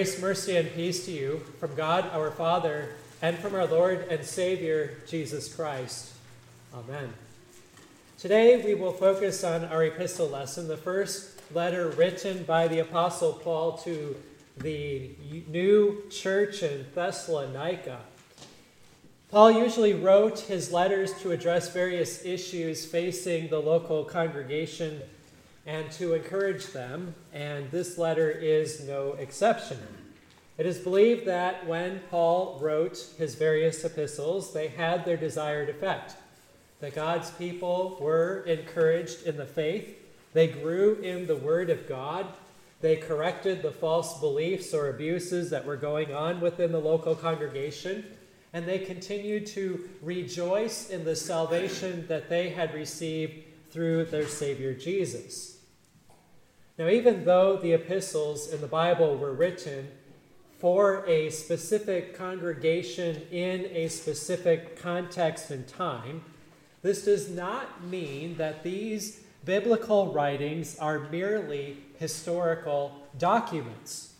Grace, mercy, and peace to you from God our Father and from our Lord and Savior, Jesus Christ. Amen. Today we will focus on our epistle lesson, the first letter written by the Apostle Paul to the new church in Thessalonica. Paul usually wrote his letters to address various issues facing the local congregation and to encourage them, and this letter is no exception. It is believed that when Paul wrote his various epistles, they had their desired effect. That God's people were encouraged in the faith, they grew in the Word of God, they corrected the false beliefs or abuses that were going on within the local congregation, and they continued to rejoice in the salvation that they had received through their Savior Jesus. Now, even though the epistles in the Bible were written for a specific congregation in a specific context and time, this does not mean that these biblical writings are merely historical documents.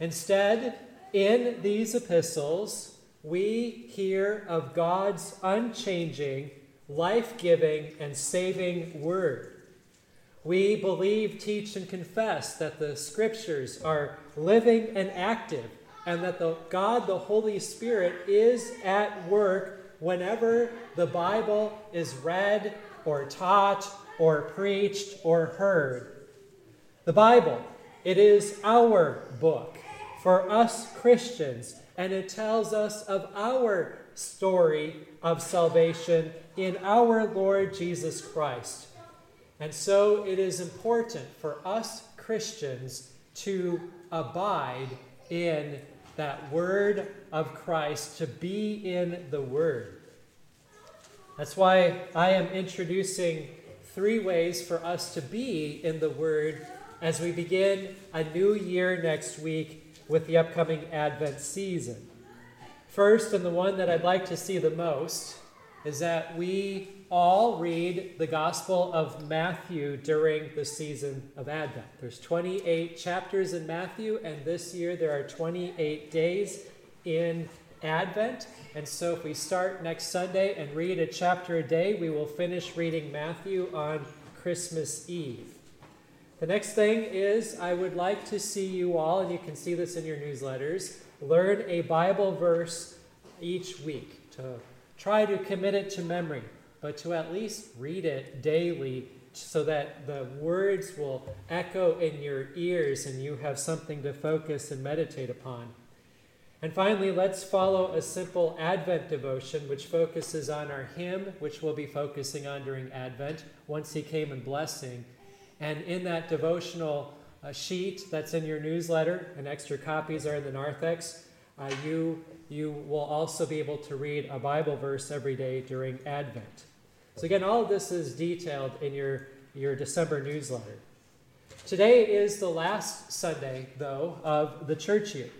Instead, in these epistles, we hear of God's unchanging, life-giving, and saving word. We believe, teach, and confess that the scriptures are living and active, and that God, the Holy Spirit, is at work whenever the Bible is read or taught or preached or heard. The Bible, it is our book for us Christians, and it tells us of our story of salvation in our Lord Jesus Christ. And so it is important for us Christians to abide in that word of Christ, to be in the word. That's why I am introducing 3 ways for us to be in the word as we begin a new year next week with the upcoming Advent season. First, and the one that I'd like to see the most, is that we all read the Gospel of Matthew during the season of Advent. There's 28 chapters in Matthew, and this year there are 28 days in Advent. And so if we start next Sunday and read a chapter a day, we will finish reading Matthew on Christmas Eve. The next thing is, I would like to see you all, and you can see this in your newsletters, learn a Bible verse each week. To try to commit it to memory, but to at least read it daily so that the words will echo in your ears and you have something to focus and meditate upon. And finally, let's follow a simple Advent devotion which focuses on our hymn, which we'll be focusing on during Advent, Once He Came in Blessing. And in that devotional sheet that's in your newsletter, and extra copies are in the narthex, you will also be able to read a Bible verse every day during Advent. So again, all of this is detailed in your December newsletter. Today is the last Sunday, though, of the church year.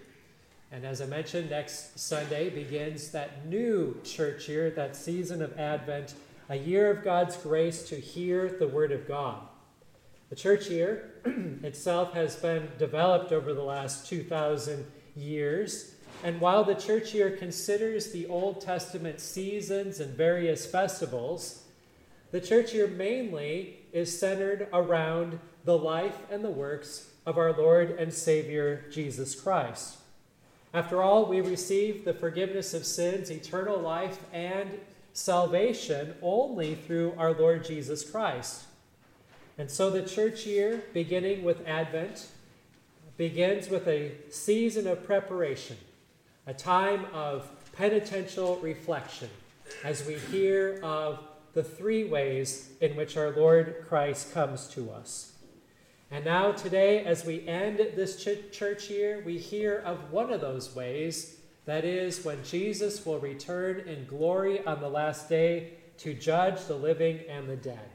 And as I mentioned, next Sunday begins that new church year, that season of Advent, a year of God's grace to hear the Word of God. The church year itself has been developed over the last 2,000 years. And while the church year considers the Old Testament seasons and various festivals, the church year mainly is centered around the life and the works of our Lord and Savior, Jesus Christ. After all, we receive the forgiveness of sins, eternal life, and salvation only through our Lord Jesus Christ. And so the church year, beginning with Advent, begins with a season of preparation, a time of penitential reflection as we hear of the 3 ways in which our Lord Christ comes to us. And now today, as we end this church year, we hear of one of those ways, that is when Jesus will return in glory on the last day to judge the living and the dead.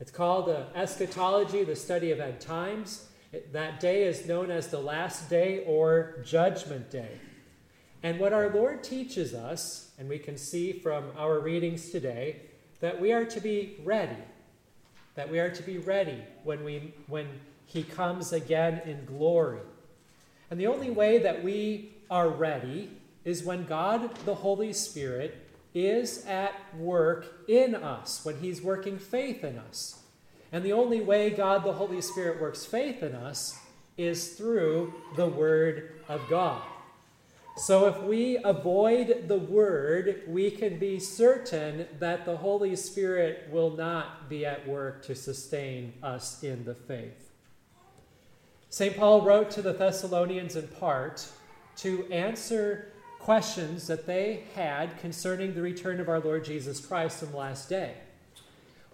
It's called eschatology, the study of end times. That day is known as the last day or judgment day. And what our Lord teaches us, and we can see from our readings today, that we are to be ready. That we are to be ready when He comes again in glory. And the only way that we are ready is when God, the Holy Spirit, is at work in us, when he's working faith in us. And the only way God, the Holy Spirit, works faith in us is through the Word of God. So if we avoid the Word, we can be certain that the Holy Spirit will not be at work to sustain us in the faith. St. Paul wrote to the Thessalonians in part to answer questions that they had concerning the return of our Lord Jesus Christ in the last day.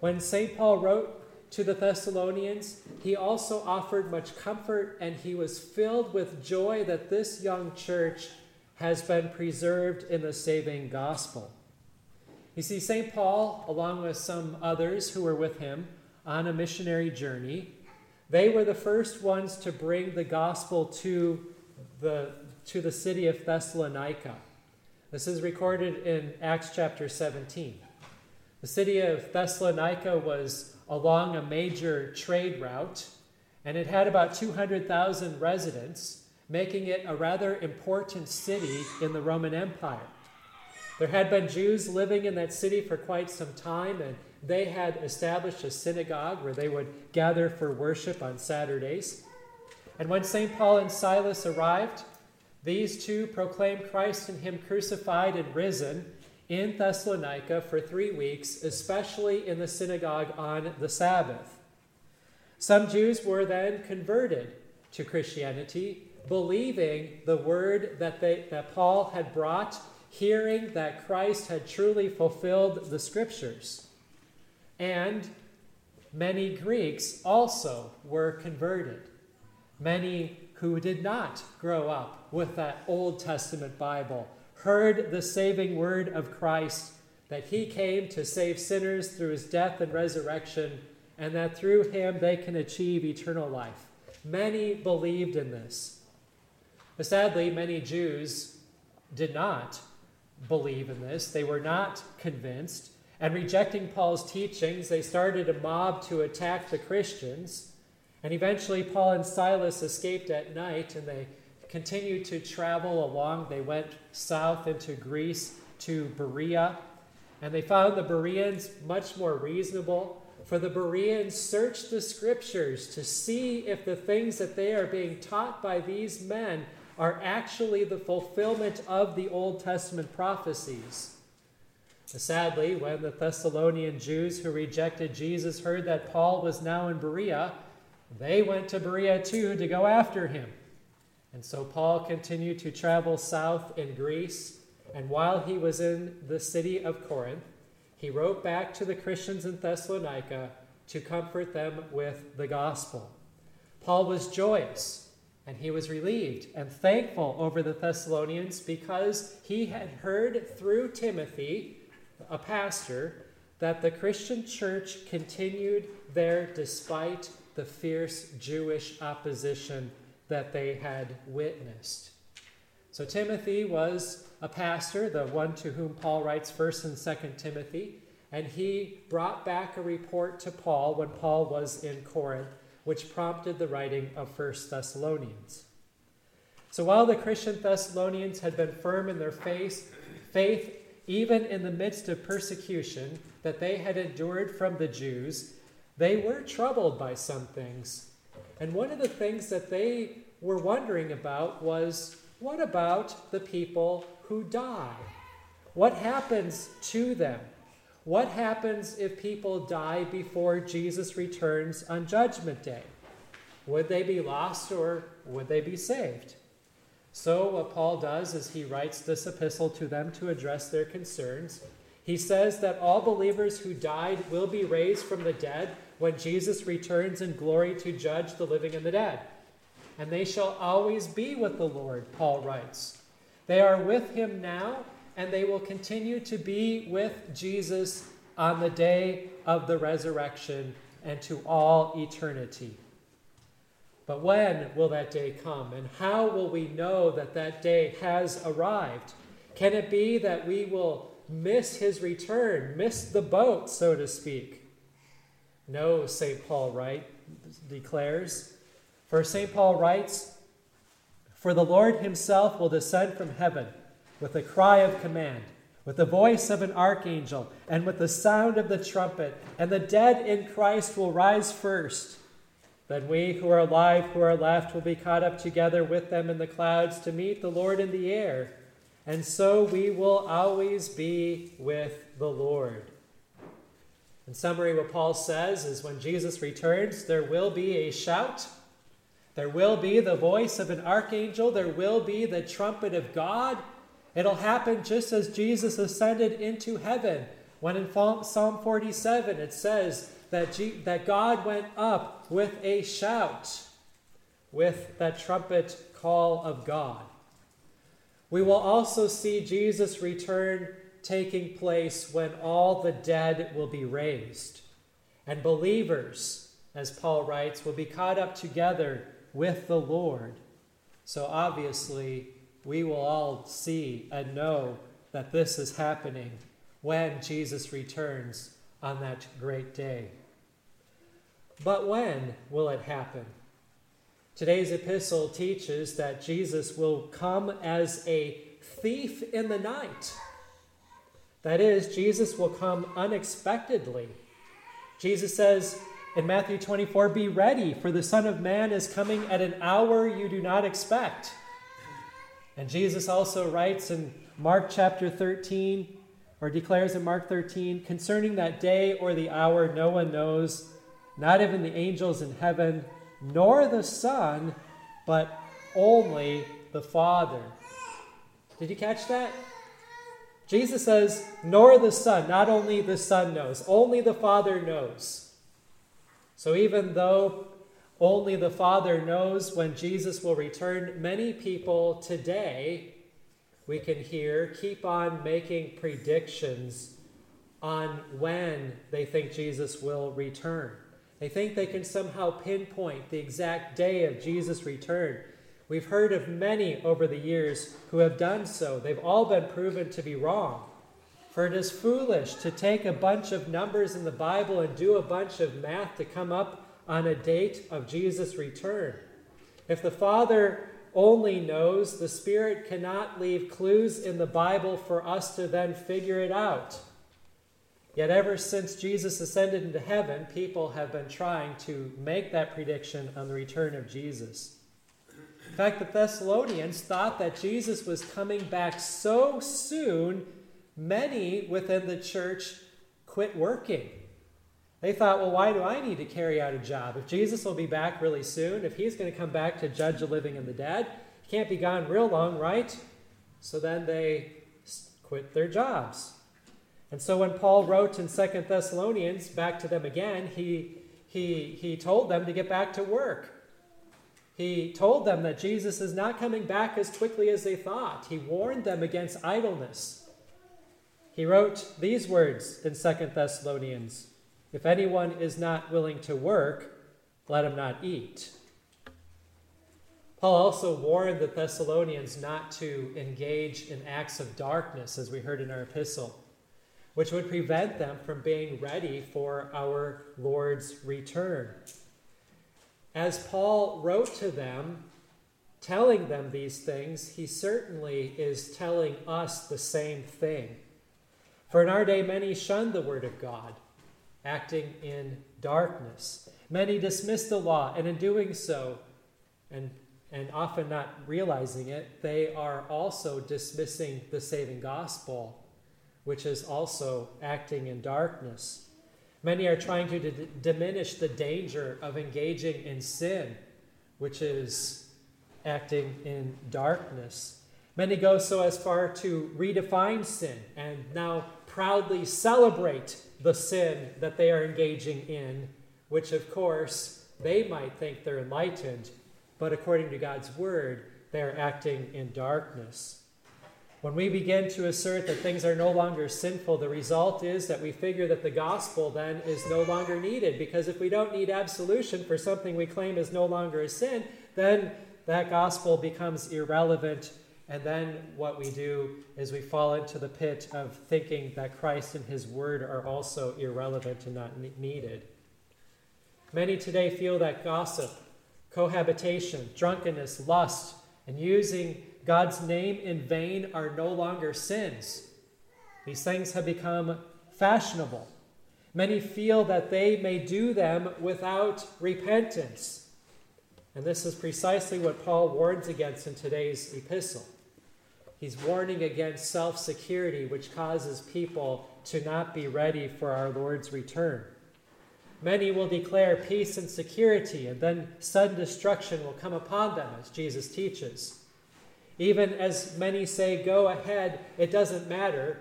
When St. Paul wrote to the Thessalonians, he also offered much comfort, and he was filled with joy that this young church has been preserved in the saving gospel. You see, St. Paul, along with some others who were with him on a missionary journey, they were the first ones to bring the gospel to the city of Thessalonica. This is recorded in Acts chapter 17. The city of Thessalonica was along a major trade route, and it had about 200,000 residents, making it a rather important city in the Roman Empire. There had been Jews living in that city for quite some time, and they had established a synagogue where they would gather for worship on Saturdays. And when St. Paul and Silas arrived, these two proclaimed Christ and him crucified and risen in Thessalonica for 3 weeks, especially in the synagogue on the Sabbath. Some Jews were then converted to Christianity, believing the word that Paul had brought, hearing that Christ had truly fulfilled the Scriptures. And many Greeks also were converted, many who did not grow up with that Old Testament Bible, heard the saving word of Christ, that he came to save sinners through his death and resurrection, and that through him they can achieve eternal life. Many believed in this. But sadly, many Jews did not believe in this. They were not convinced. And rejecting Paul's teachings, they started a mob to attack the Christians. And eventually Paul and Silas escaped at night, and they continued to travel along. They went south into Greece to Berea, and they found the Bereans much more reasonable. For the Bereans searched the Scriptures to see if the things that they are being taught by these men are actually the fulfillment of the Old Testament prophecies. Sadly, when the Thessalonian Jews who rejected Jesus heard that Paul was now in Berea, they went to Berea too to go after him. And so Paul continued to travel south in Greece, and while he was in the city of Corinth, he wrote back to the Christians in Thessalonica to comfort them with the gospel. Paul was joyous, and he was relieved and thankful over the Thessalonians because he had heard through Timothy, a pastor, that the Christian church continued there despite the fierce Jewish opposition that they had witnessed. So Timothy was a pastor, the one to whom Paul writes 1st and 2nd Timothy, and he brought back a report to Paul when Paul was in Corinth, which prompted the writing of 1 Thessalonians. So while the Christian Thessalonians had been firm in their faith, even in the midst of persecution that they had endured from the Jews, they were troubled by some things. And one of the things that they were wondering about was, what about the people who die? What happens to them? What happens if people die before Jesus returns on Judgment Day? Would they be lost or would they be saved? So what Paul does is he writes this epistle to them to address their concerns. He says that all believers who died will be raised from the dead when Jesus returns in glory to judge the living and the dead. And they shall always be with the Lord, Paul writes. They are with him now, and they will continue to be with Jesus on the day of the resurrection and to all eternity. But when will that day come, and how will we know that that day has arrived? Can it be that we will miss his return, miss the boat, so to speak? No, St. Paul declares. For St. Paul writes, For the Lord himself will descend from heaven with a cry of command, with the voice of an archangel, and with the sound of the trumpet, and the dead in Christ will rise first. Then we who are alive, who are left, will be caught up together with them in the clouds to meet the Lord in the air. And so we will always be with the Lord. In summary, what Paul says is when Jesus returns, there will be a shout. There will be the voice of an archangel. There will be the trumpet of God. It'll happen just as Jesus ascended into heaven. When in Psalm 47, it says that God went up with a shout, with that trumpet call of God. We will also see Jesus' return taking place when all the dead will be raised. And believers, as Paul writes, will be caught up together with the Lord. So obviously, we will all see and know that this is happening when Jesus returns on that great day. But when will it happen? Today's epistle teaches that Jesus will come as a thief in the night. That is, Jesus will come unexpectedly. Jesus says in Matthew 24, "Be ready, for the Son of Man is coming at an hour you do not expect." And Jesus also writes in Mark chapter 13, or declares in Mark 13, "Concerning that day or the hour no one knows, not even the angels in heaven, nor the Son, but only the Father." Did you catch that? Jesus says, nor the Son, not only the Son knows, only the Father knows. So even though only the Father knows when Jesus will return, many people today, we can hear, keep on making predictions on when they think Jesus will return. They think they can somehow pinpoint the exact day of Jesus' return. We've heard of many over the years who have done so. They've all been proven to be wrong. For it is foolish to take a bunch of numbers in the Bible and do a bunch of math to come up on a date of Jesus' return. If the Father only knows, the Spirit cannot leave clues in the Bible for us to then figure it out. Yet ever since Jesus ascended into heaven, people have been trying to make that prediction on the return of Jesus. In fact, the Thessalonians thought that Jesus was coming back so soon, many within the church quit working. They thought, well, why do I need to carry out a job? If Jesus will be back really soon, if he's going to come back to judge the living and the dead, he can't be gone real long, right? So then they quit their jobs. And so when Paul wrote in 2 Thessalonians, back to them again, he told them to get back to work. He told them that Jesus is not coming back as quickly as they thought. He warned them against idleness. He wrote these words in 2 Thessalonians, "If anyone is not willing to work, let him not eat." Paul also warned the Thessalonians not to engage in acts of darkness, as we heard in our epistle, which would prevent them from being ready for our Lord's return. As Paul wrote to them, telling them these things, he certainly is telling us the same thing. For in our day, many shun the word of God, acting in darkness. Many dismiss the law, and in doing so, and often not realizing it, they are also dismissing the saving gospel, which is also acting in darkness. Many are trying to diminish the danger of engaging in sin, which is acting in darkness. Many go so as far to redefine sin and now proudly celebrate the sin that they are engaging in, which of course they might think they're enlightened, but according to God's word, they're acting in darkness. When we begin to assert that things are no longer sinful, the result is that we figure that the gospel then is no longer needed, because if we don't need absolution for something we claim is no longer a sin, then that gospel becomes irrelevant, and then what we do is we fall into the pit of thinking that Christ and his word are also irrelevant and not needed. Many today feel that gossip, cohabitation, drunkenness, lust, and using God's name in vain are no longer sins. These things have become fashionable. Many feel that they may do them without repentance. And this is precisely what Paul warns against in today's epistle. He's warning against self-security, which causes people to not be ready for our Lord's return. Many will declare peace and security, and then sudden destruction will come upon them, as Jesus teaches. Even as many say, go ahead, it doesn't matter,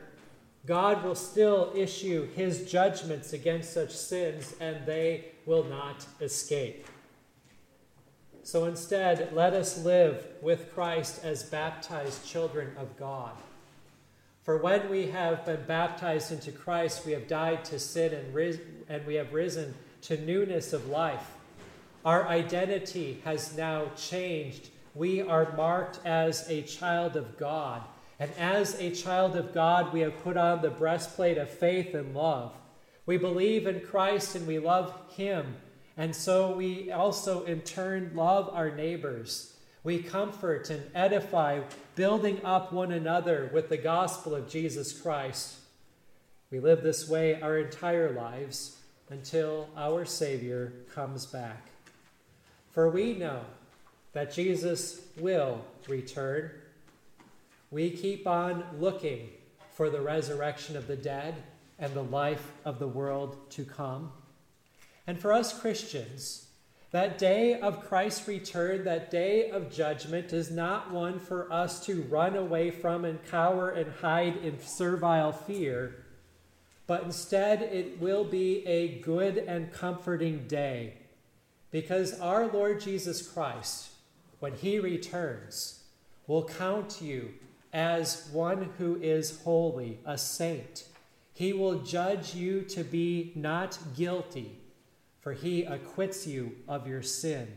God will still issue his judgments against such sins, and they will not escape. So instead, let us live with Christ as baptized children of God. For when we have been baptized into Christ, we have died to sin and we have risen to newness of life. Our identity has now changed. We are marked as a child of God. And as a child of God, we have put on the breastplate of faith and love. We believe in Christ and we love him. And so we also in turn love our neighbors. We comfort and edify, building up one another with the gospel of Jesus Christ. We live this way our entire lives until our Savior comes back. For we know that Jesus will return. We keep on looking for the resurrection of the dead and the life of the world to come. And for us Christians, that day of Christ's return, that day of judgment, is not one for us to run away from and cower and hide in servile fear, but instead it will be a good and comforting day, because our Lord Jesus Christ, when he returns, will count you as one who is holy, a saint. He will judge you to be not guilty, for he acquits you of your sin.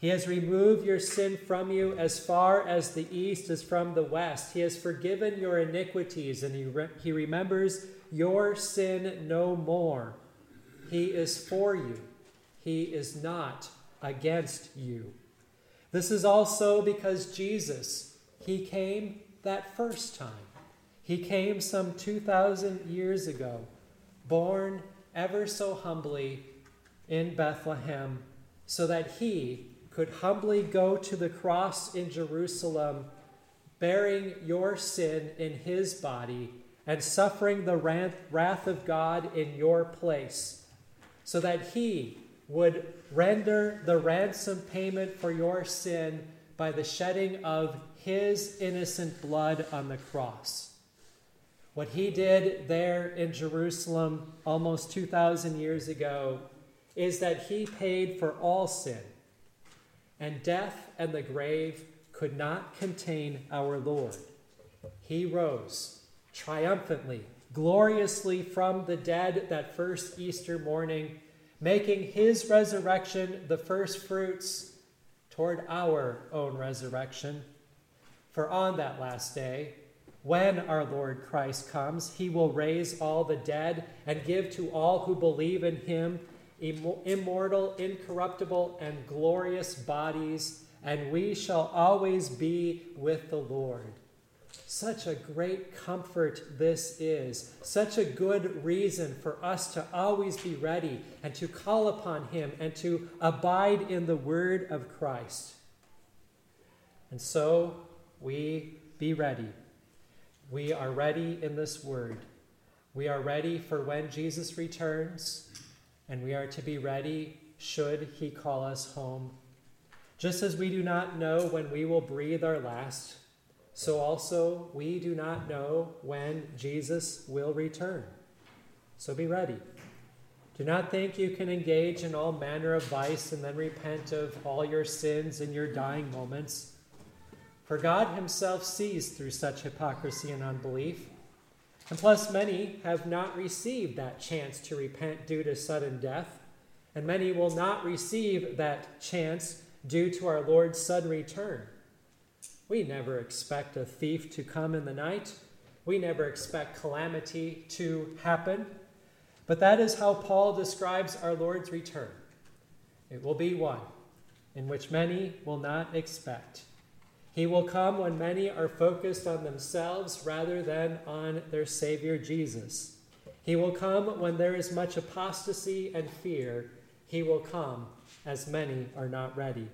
He has removed your sin from you as far as the east is from the west. He has forgiven your iniquities, and he remembers your sin no more. He is for you. He is not against you. This is also because Jesus, he came that first time. He came some 2,000 years ago, born ever so humbly in Bethlehem, so that he could humbly go to the cross in Jerusalem, bearing your sin in his body and suffering the wrath of God in your place, so that he would render the ransom payment for your sin by the shedding of his innocent blood on the cross. What he did there in Jerusalem almost 2,000 years ago is that he paid for all sin, and death and the grave could not contain our Lord. He rose triumphantly, gloriously from the dead that first Easter morning, making his resurrection the first fruits toward our own resurrection. For on that last day, when our Lord Christ comes, he will raise all the dead and give to all who believe in him immortal, incorruptible, and glorious bodies, and we shall always be with the Lord. Such a great comfort this is, such a good reason for us to always be ready and to call upon him and to abide in the word of Christ. And so we be ready. We are ready in this word. We are ready for when Jesus returns. And we are to be ready should he call us home. Just as we do not know when we will breathe our last, so also we do not know when Jesus will return. So be ready. Do not think you can engage in all manner of vice and then repent of all your sins in your dying moments. For God himself sees through such hypocrisy and unbelief. And plus, many have not received that chance to repent due to sudden death, and many will not receive that chance due to our Lord's sudden return. We never expect a thief to come in the night. We never expect calamity to happen. But that is how Paul describes our Lord's return. It will be one in which many will not expect. He will come when many are focused on themselves rather than on their Savior Jesus. He will come when there is much apostasy and fear. He will come as many are not ready.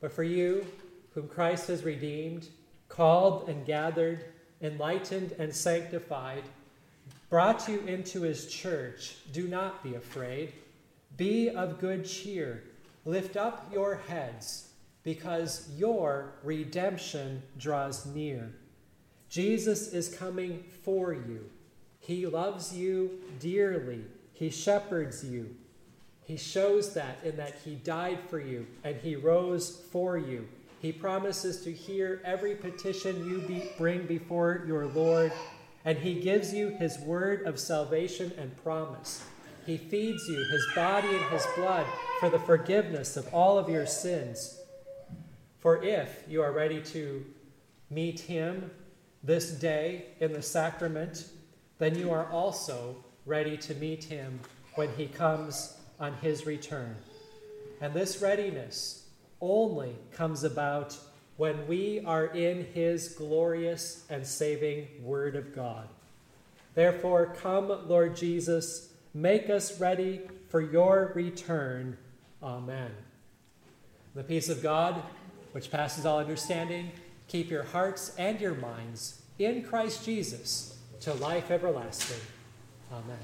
But for you, whom Christ has redeemed, called and gathered, enlightened and sanctified, brought you into his church, do not be afraid. Be of good cheer. Lift up your heads, because your redemption draws near. Jesus is coming for you. He loves you dearly. He shepherds you. He shows that in that he died for you and he rose for you. He promises to hear every petition you bring before your Lord, and he gives you his word of salvation and promise. He feeds you his body and his blood for the forgiveness of all of your sins. For if you are ready to meet him this day in the sacrament, then you are also ready to meet him when he comes on his return. And this readiness only comes about when we are in his glorious and saving word of God. Therefore, come, Lord Jesus, make us ready for your return. Amen. The peace of God, which passes all understanding, keep your hearts and your minds in Christ Jesus to life everlasting. Amen.